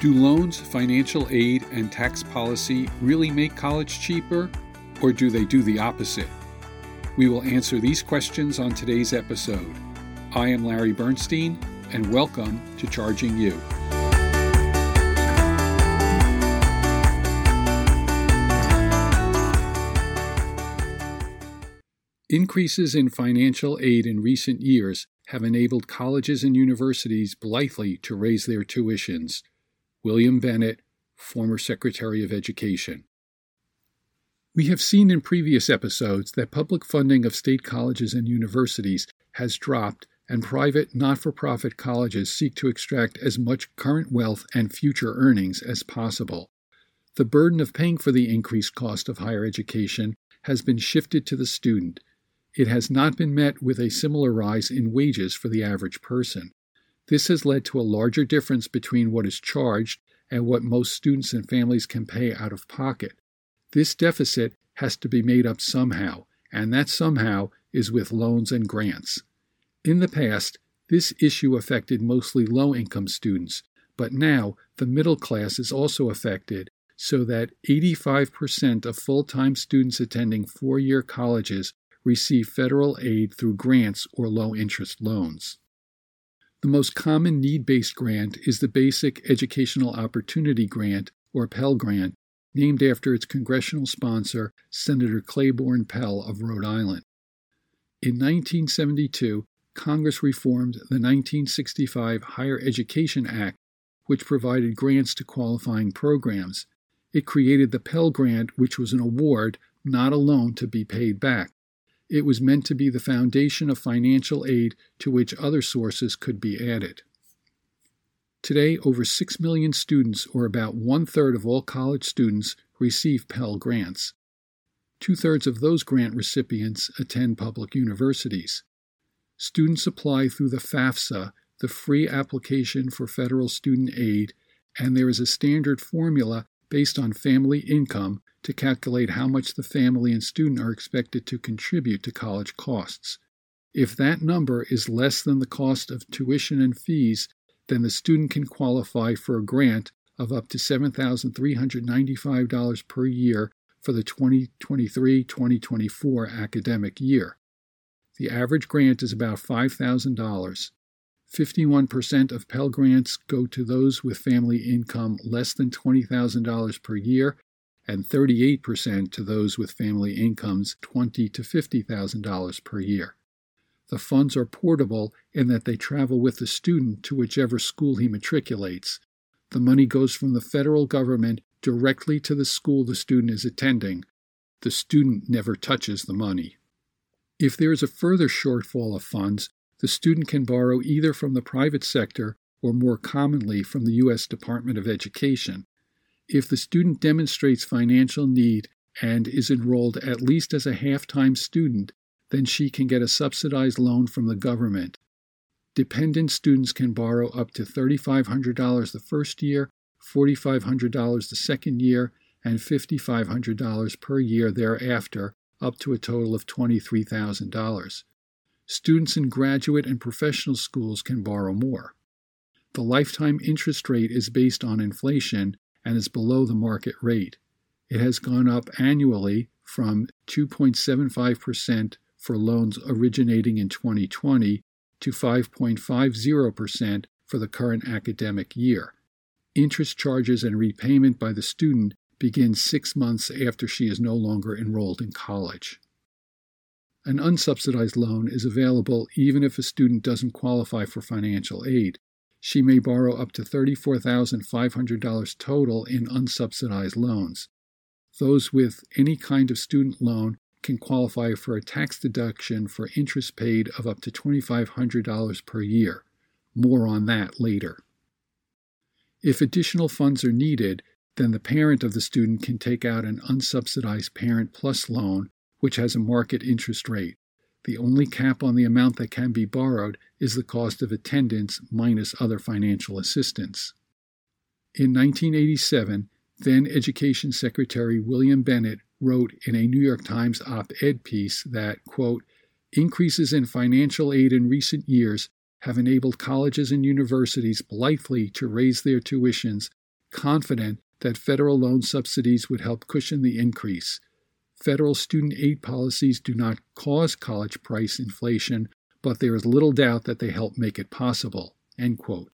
Do loans, financial aid, and tax policy really make college cheaper, or do they do the opposite? We will answer these questions on today's episode. I am Larry Bernstein, and welcome to Charging You. Increases in financial aid in recent years have enabled colleges and universities blithely to raise their tuitions. William Bennett, former Secretary of Education. We have seen in previous episodes that public funding of state colleges and universities has dropped, and private not-for-profit colleges seek to extract as much current wealth and future earnings as possible. The burden of paying for the increased cost of higher education has been shifted to the student. It has not been met with a similar rise in wages for the average person. This has led to a larger difference between what is charged and what most students and families can pay out of pocket. This deficit has to be made up somehow, and that somehow is with loans and grants. In the past, this issue affected mostly low-income students, but now the middle class is also affected, so that 85% of full-time students attending four-year colleges receive federal aid through grants or low-interest loans. The most common need-based grant is the Basic Educational Opportunity Grant, or Pell Grant, named after its congressional sponsor, Senator Claiborne Pell of Rhode Island. In 1972, Congress reformed the 1965 Higher Education Act, which provided grants to qualifying programs. It created the Pell Grant, which was an award, not a loan, to be paid back. It was meant to be the foundation of financial aid to which other sources could be added. Today, over 6 million students, or about one-third of all college students, receive Pell Grants. Two-thirds of those grant recipients attend public universities. Students apply through the FAFSA, the Free Application for Federal Student Aid, and there is a standard formula based on family income to calculate how much the family and student are expected to contribute to college costs. If that number is less than the cost of tuition and fees, then the student can qualify for a grant of up to $7,395 per year for the 2023-2024 academic year. The average grant is about $5,000. 51% of Pell Grants go to those with family income less than $20,000 per year, and 38% to those with family incomes $20,000 to $50,000 per year. The funds are portable in that they travel with the student to whichever school he matriculates. The money goes from the federal government directly to the school the student is attending. The student never touches the money. If there is a further shortfall of funds, the student can borrow either from the private sector or, more commonly, from the U.S. Department of Education. If the student demonstrates financial need and is enrolled at least as a half-time student, then she can get a subsidized loan from the government. Dependent students can borrow up to $3,500 the first year, $4,500 the second year, and $5,500 per year thereafter, up to a total of $23,000. Students in graduate and professional schools can borrow more. The lifetime interest rate is based on inflation and is below the market rate. It has gone up annually from 2.75% for loans originating in 2020 to 5.50% for the current academic year. Interest charges and repayment by the student begin 6 months after she is no longer enrolled in college. An unsubsidized loan is available even if a student doesn't qualify for financial aid. She may borrow up to $34,500 total in unsubsidized loans. Those with any kind of student loan can qualify for a tax deduction for interest paid of up to $2,500 per year. More on that later. If additional funds are needed, then the parent of the student can take out an unsubsidized Parent Plus loan, which has a market interest rate. The only cap on the amount that can be borrowed is the cost of attendance minus other financial assistance. In 1987, then Education Secretary William Bennett wrote in a New York Times op-ed piece that, quote, increases in financial aid in recent years have enabled colleges and universities blithely to raise their tuitions confident that federal loan subsidies would help cushion the increase. Federal student aid policies do not cause college price inflation, but there is little doubt that they help make it possible." End quote.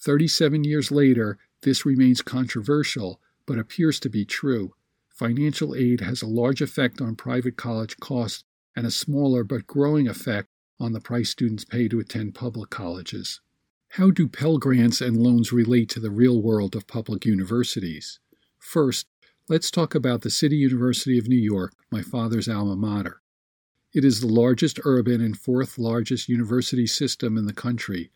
37 years later, this remains controversial, but appears to be true. Financial aid has a large effect on private college costs and a smaller but growing effect on the price students pay to attend public colleges. How do Pell Grants and loans relate to the real world of public universities? First, let's talk about the City University of New York, my father's alma mater. It is the largest urban and fourth largest university system in the country.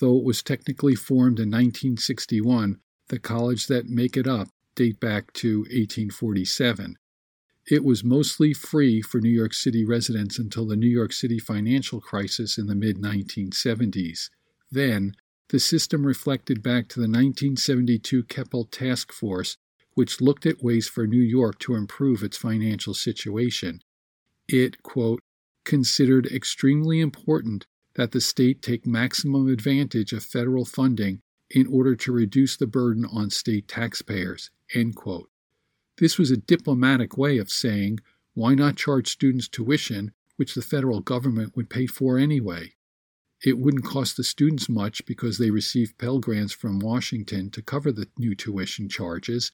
Though it was technically formed in 1961, the colleges that make it up date back to 1847. It was mostly free for New York City residents until the New York City financial crisis in the mid-1970s. Then, the system reflected back to the 1972 Keppel Task Force, which looked at ways for New York to improve its financial situation. It, quote, "considered extremely important that the state take maximum advantage of federal funding in order to reduce the burden on state taxpayers," end quote. This was a diplomatic way of saying, why not charge students tuition, which the federal government would pay for anyway? It wouldn't cost the students much because they received Pell Grants from Washington to cover the new tuition charges,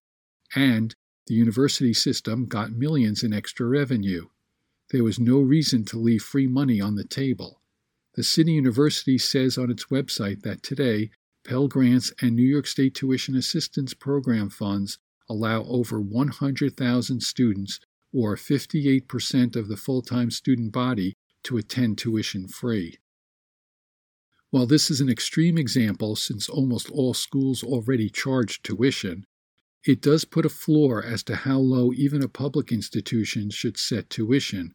and the university system got millions in extra revenue. There was no reason to leave free money on the table. The City University says on its website that today, Pell Grants and New York State Tuition Assistance Program funds allow over 100,000 students, or 58% of the full-time student body, to attend tuition free. While this is an extreme example, since almost all schools already charge tuition, it does put a floor as to how low even a public institution should set tuition.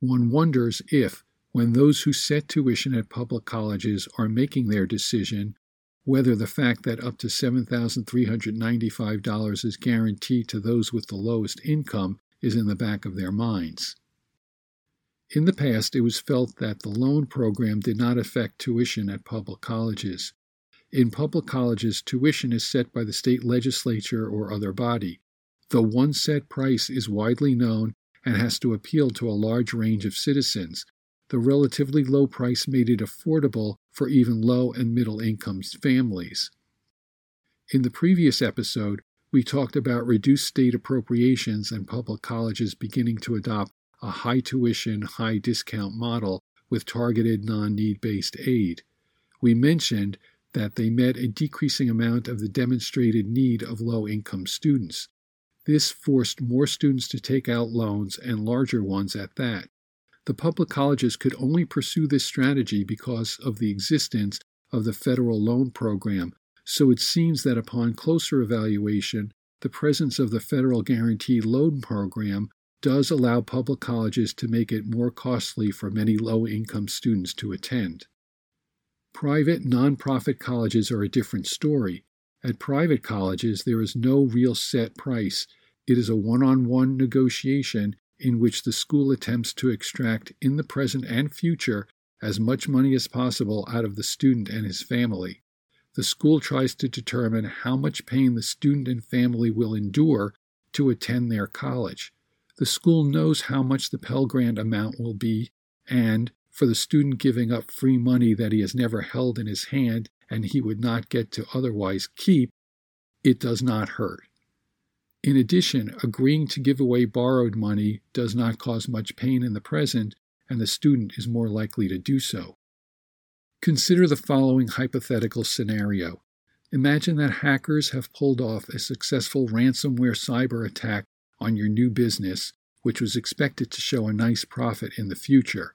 One wonders if, when those who set tuition at public colleges are making their decision, whether the fact that up to $7,395 is guaranteed to those with the lowest income is in the back of their minds. In the past, it was felt that the loan program did not affect tuition at public colleges. In public colleges, tuition is set by the state legislature or other body. The one set price is widely known and has to appeal to a large range of citizens. The relatively low price made it affordable for even low and middle-income families. In the previous episode, we talked about reduced state appropriations and public colleges beginning to adopt a high-tuition, high-discount model with targeted non-need-based aid. We mentioned that they met a decreasing amount of the demonstrated need of low-income students. This forced more students to take out loans, and larger ones at that. The public colleges could only pursue this strategy because of the existence of the federal loan program, so it seems that upon closer evaluation, the presence of the federal guaranteed loan program does allow public colleges to make it more costly for many low-income students to attend. Private, nonprofit colleges are a different story. At private colleges, there is no real set price. It is a one-on-one negotiation in which the school attempts to extract, in the present and future, as much money as possible out of the student and his family. The school tries to determine how much pain the student and family will endure to attend their college. The school knows how much the Pell Grant amount will be, and, for the student giving up free money that he has never held in his hand and he would not get to otherwise keep, it does not hurt. In addition, agreeing to give away borrowed money does not cause much pain in the present, and the student is more likely to do so. Consider the following hypothetical scenario. Imagine that hackers have pulled off a successful ransomware cyber attack on your new business, which was expected to show a nice profit in the future.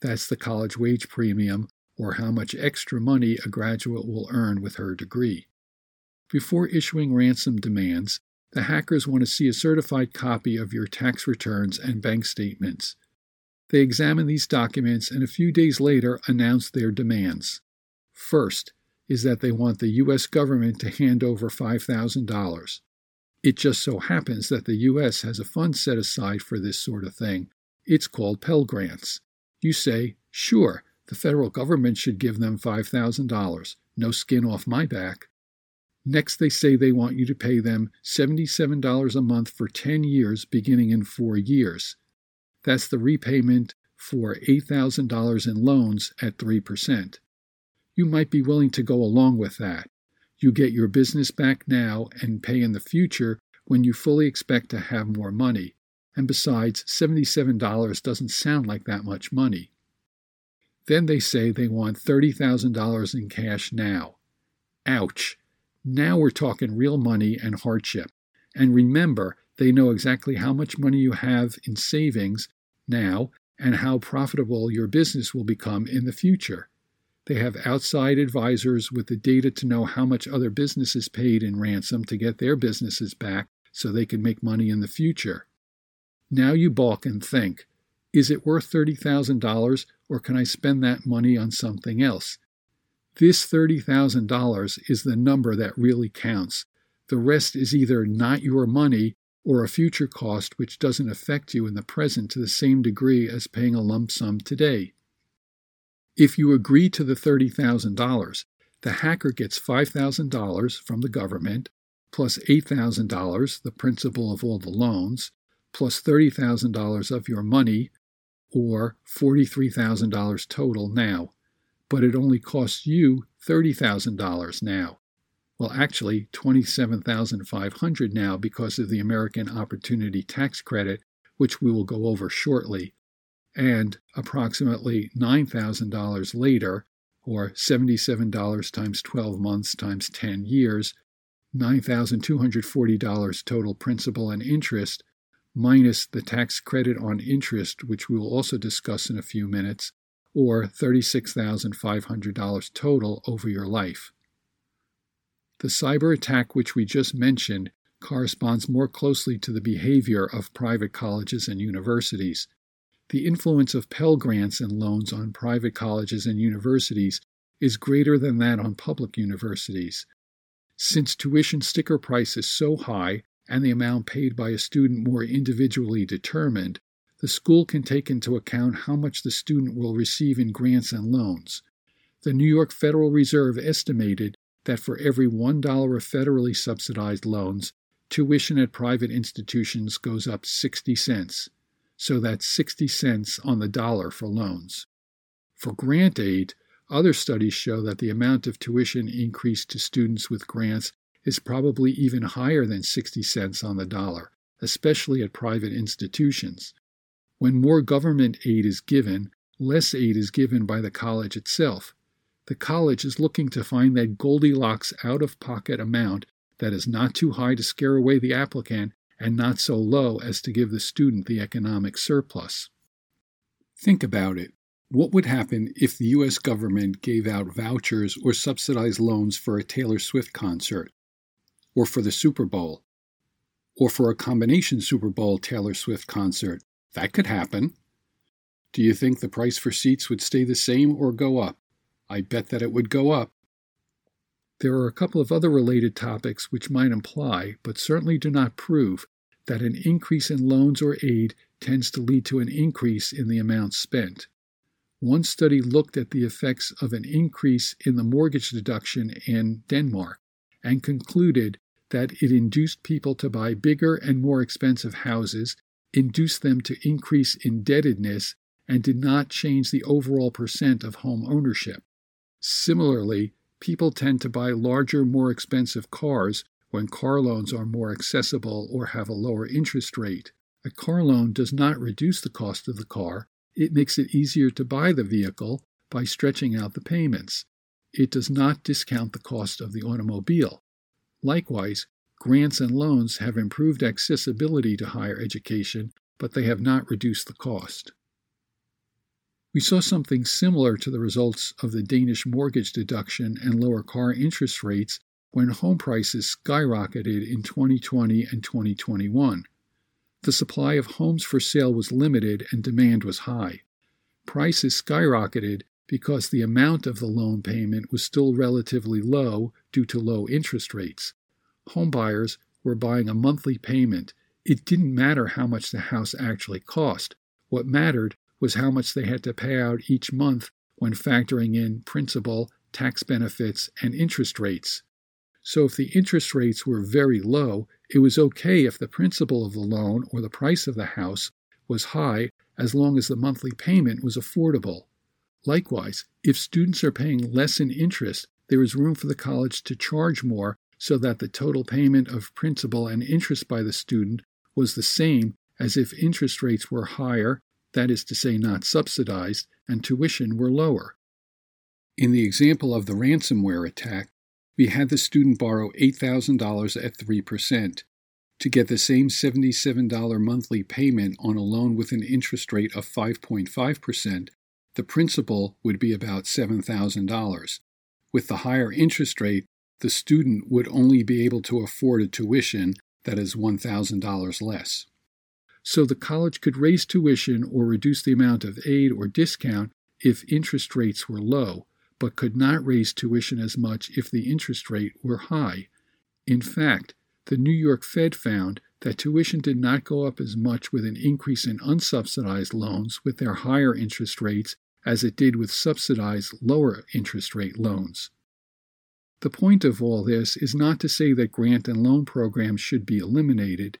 That's the college wage premium, or how much extra money a graduate will earn with her degree. Before issuing ransom demands, the hackers want to see a certified copy of your tax returns and bank statements. They examine these documents and a few days later announce their demands. First is that they want the U.S. government to hand over $5,000. It just so happens that the U.S. has a fund set aside for this sort of thing. It's called Pell Grants. You say, sure, the federal government should give them $5,000. No skin off my back. Next, they say they want you to pay them $77 a month for 10 years, beginning in 4 years. That's the repayment for $8,000 in loans at 3%. You might be willing to go along with that. You get your business back now and pay in the future when you fully expect to have more money. And besides, $77 doesn't sound like that much money. Then they say they want $30,000 in cash now. Ouch! Now we're talking real money and hardship. And remember, they know exactly how much money you have in savings now and how profitable your business will become in the future. They have outside advisors with the data to know how much other businesses paid in ransom to get their businesses back so they can make money in the future. Now you balk and think, is it worth $30,000 or can I spend that money on something else? This $30,000 is the number that really counts. The rest is either not your money or a future cost which doesn't affect you in the present to the same degree as paying a lump sum today. If you agree to the $30,000, the hacker gets $5,000 from the government, plus $8,000, the principal of all the loans, plus $30,000 of your money, or $43,000 total now. But it only costs you $30,000 now. Well, actually, $27,500 now because of the American Opportunity Tax Credit, which we will go over shortly, and approximately $9,000 later, or $77 times 12 months times 10 years, $9,240 total principal and interest, minus the tax credit on interest, which we will also discuss in a few minutes, or $36,500 total over your life. The cyber attack which we just mentioned corresponds more closely to the behavior of private colleges and universities. The influence of Pell Grants and loans on private colleges and universities is greater than that on public universities. Since tuition sticker price is so high and the amount paid by a student more individually determined, the school can take into account how much the student will receive in grants and loans. The New York Federal Reserve estimated that for every $1 of federally subsidized loans, tuition at private institutions goes up 60 cents. So that's 60 cents on the dollar for loans. For grant aid, other studies show that the amount of tuition increased to students with grants is probably even higher than 60 cents on the dollar, especially at private institutions. When more government aid is given, less aid is given by the college itself. The college is looking to find that Goldilocks out-of-pocket amount that is not too high to scare away the applicant and not so low as to give the student the economic surplus. Think about it. What would happen if the U.S. government gave out vouchers or subsidized loans for a Taylor Swift concert, or for the Super Bowl, or for a combination Super Bowl-Taylor Swift concert? That could happen. Do you think the price for seats would stay the same or go up? I bet that it would go up. There are a couple of other related topics which might imply, but certainly do not prove, that an increase in loans or aid tends to lead to an increase in the amount spent. One study looked at the effects of an increase in the mortgage deduction in Denmark and concluded that it induced people to buy bigger and more expensive houses, induced them to increase indebtedness, and did not change the overall percent of home ownership. Similarly, people tend to buy larger, more expensive cars when car loans are more accessible or have a lower interest rate. A car loan does not reduce the cost of the car. It makes it easier to buy the vehicle by stretching out the payments. It does not discount the cost of the automobile. Likewise, grants and loans have improved accessibility to higher education, but they have not reduced the cost. We saw something similar to the results of the Danish mortgage deduction and lower car interest rates when home prices skyrocketed in 2020 and 2021. The supply of homes for sale was limited and demand was high. Prices skyrocketed because the amount of the loan payment was still relatively low due to low interest rates. Homebuyers were buying a monthly payment. It didn't matter how much the house actually cost. What mattered was how much they had to pay out each month when factoring in principal, tax benefits, and interest rates. So if the interest rates were very low, it was okay if the principal of the loan or the price of the house was high, as long as the monthly payment was affordable. Likewise, if students are paying less in interest, there is room for the college to charge more so that the total payment of principal and interest by the student was the same as if interest rates were higher, that is to say not subsidized, and tuition were lower. In the example of the ransomware attack, we had the student borrow $8,000 at 3%. To get the same $77 monthly payment on a loan with an interest rate of 5.5%, the principal would be about $7,000. With the higher interest rate, the student would only be able to afford a tuition that is $1,000 less. So the college could raise tuition or reduce the amount of aid or discount if interest rates were low, but could not raise tuition as much if the interest rate were high. In fact, the New York Fed found that tuition did not go up as much with an increase in unsubsidized loans with their higher interest rates as it did with subsidized lower interest rate loans. The point of all this is not to say that grant and loan programs should be eliminated.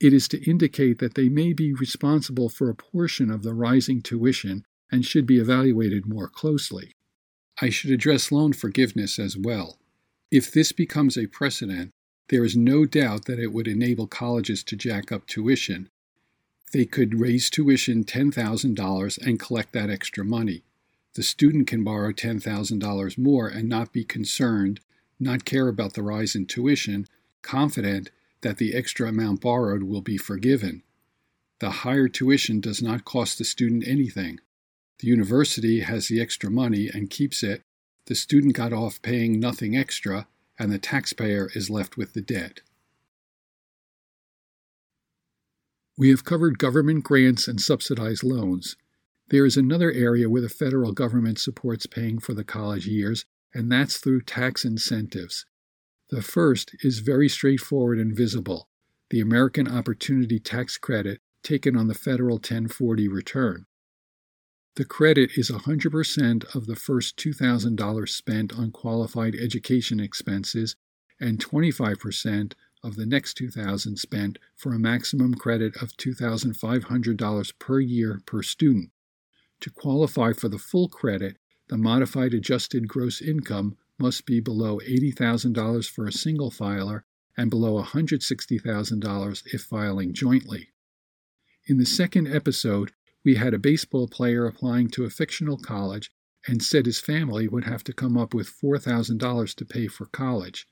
It is to indicate that they may be responsible for a portion of the rising tuition and should be evaluated more closely. I should address loan forgiveness as well. If this becomes a precedent, there is no doubt that it would enable colleges to jack up tuition. They could raise tuition $10,000 and collect that extra money. The student can borrow $10,000 more and not be concerned, not care about the rise in tuition, confident that the extra amount borrowed will be forgiven. The higher tuition does not cost the student anything. The university has the extra money and keeps it. The student got off paying nothing extra, and the taxpayer is left with the debt. We have covered government grants and subsidized loans. There is another area where the federal government supports paying for the college years, and that's through tax incentives. The first is very straightforward and visible, the American Opportunity Tax Credit taken on the federal 1040 return. The credit is 100% of the first $2,000 spent on qualified education expenses and 25% of the next $2,000 spent for a maximum credit of $2,500 per year per student. To qualify for the full credit, the modified adjusted gross income must be below $80,000 for a single filer and below $160,000 if filing jointly. In the second episode, we had a baseball player applying to a fictional college and said his family would have to come up with $4,000 to pay for college.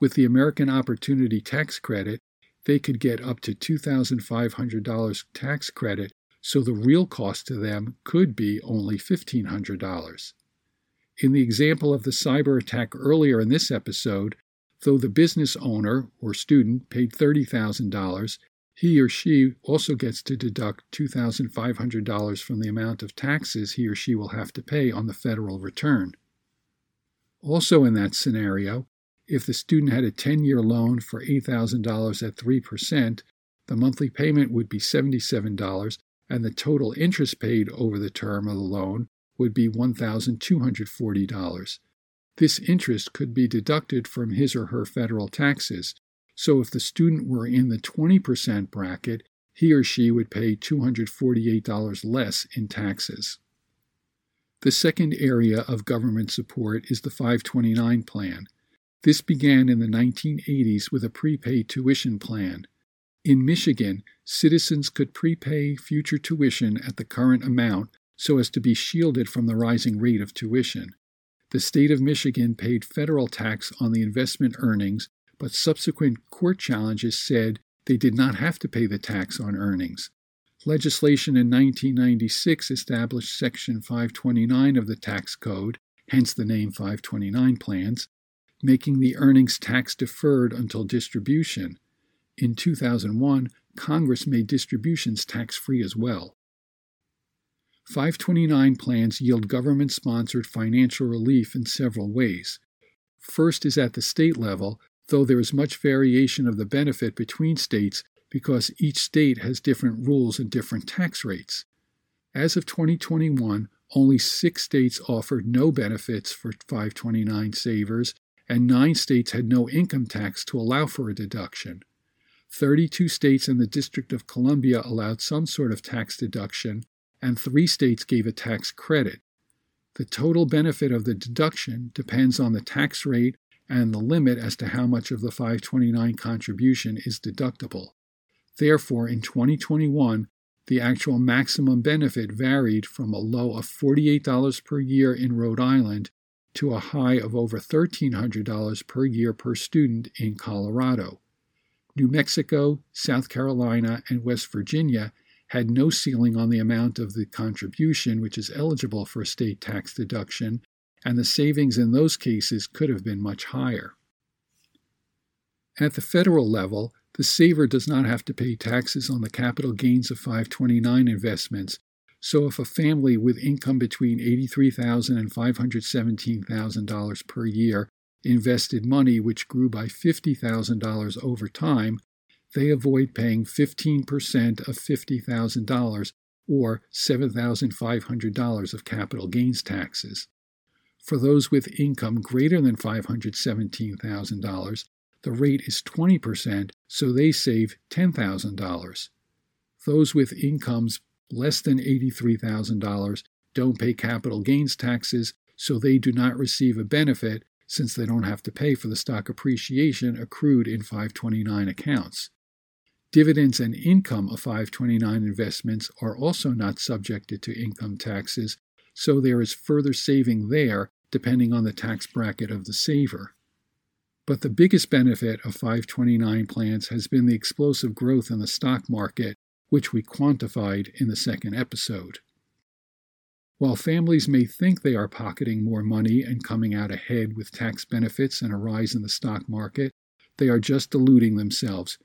With the American Opportunity Tax Credit, they could get up to $2,500 tax credit, so the real cost to them could be only $1,500. In the example of the cyber attack earlier in this episode, though the business owner or student paid $30,000, he or she also gets to deduct $2,500 from the amount of taxes he or she will have to pay on the federal return. Also in that scenario, if the student had a 10-year loan for $8,000 at 3%, the monthly payment would be $77, and the total interest paid over the term of the loan would be $1,240. This interest could be deducted from his or her federal taxes. So if the student were in the 20% bracket, he or she would pay $248 less in taxes. The second area of government support is the 529 plan. This began in the 1980s with a prepaid tuition plan. In Michigan, citizens could prepay future tuition at the current amount so as to be shielded from the rising rate of tuition. The state of Michigan paid federal tax on the investment earnings, but subsequent court challenges said they did not have to pay the tax on earnings. Legislation in 1996 established Section 529 of the tax code, hence the name 529 plans, making the earnings tax deferred until distribution. In 2001, Congress made distributions tax-free as well. 529 plans yield government-sponsored financial relief in several ways. First is at the state level, though there is much variation of the benefit between states because each state has different rules and different tax rates. As of 2021, only 6 states offered no benefits for 529 savers, and 9 states had no income tax to allow for a deduction. 32 states and the District of Columbia allowed some sort of tax deduction, and 3 states gave a tax credit. The total benefit of the deduction depends on the tax rate and the limit as to how much of the 529 contribution is deductible. Therefore, in 2021, the actual maximum benefit varied from a low of $48 per year in Rhode Island to a high of over $1,300 per year per student in Colorado. New Mexico, South Carolina, and West Virginia had no ceiling on the amount of the contribution which is eligible for a state tax deduction, and the savings in those cases could have been much higher. At the federal level, the saver does not have to pay taxes on the capital gains of 529 investments, so if a family with income between $83,000 and $517,000 per year invested money which grew by $50,000 over time, they avoid paying 15% of $50,000 or $7,500 of capital gains taxes. For those with income greater than $517,000, the rate is 20%, so they save $10,000. Those with incomes less than $83,000 don't pay capital gains taxes, so they do not receive a benefit since they don't have to pay for the stock appreciation accrued in 529 accounts. Dividends and income of 529 investments are also not subjected to income taxes, so there is further saving there depending on the tax bracket of the saver. But the biggest benefit of 529 plans has been the explosive growth in the stock market, which we quantified in the second episode. While families may think they are pocketing more money and coming out ahead with tax benefits and a rise in the stock market, they are just deluding themselves.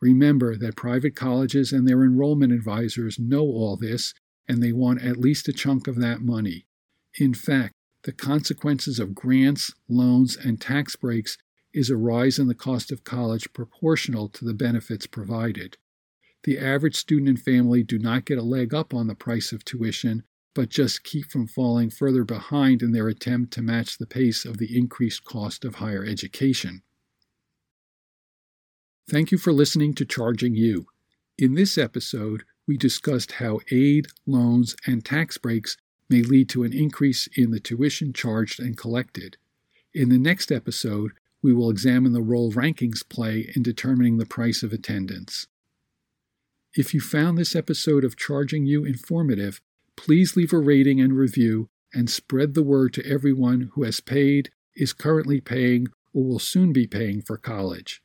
Remember that private colleges and their enrollment advisors know all this, and they want at least a chunk of that money. In fact, the consequences of grants, loans, and tax breaks is a rise in the cost of college proportional to the benefits provided. The average student and family do not get a leg up on the price of tuition, but just keep from falling further behind in their attempt to match the pace of the increased cost of higher education. Thank you for listening to Charging You. In this episode, we discussed how aid, loans, and tax breaks may lead to an increase in the tuition charged and collected. In the next episode, we will examine the role rankings play in determining the price of attendance. If you found this episode of Charging You informative, please leave a rating and review and spread the word to everyone who has paid, is currently paying, or will soon be paying for college.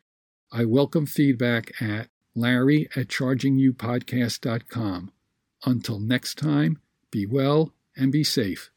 I welcome feedback at larry@chargingyupodcast.com. Until next time, be well and be safe.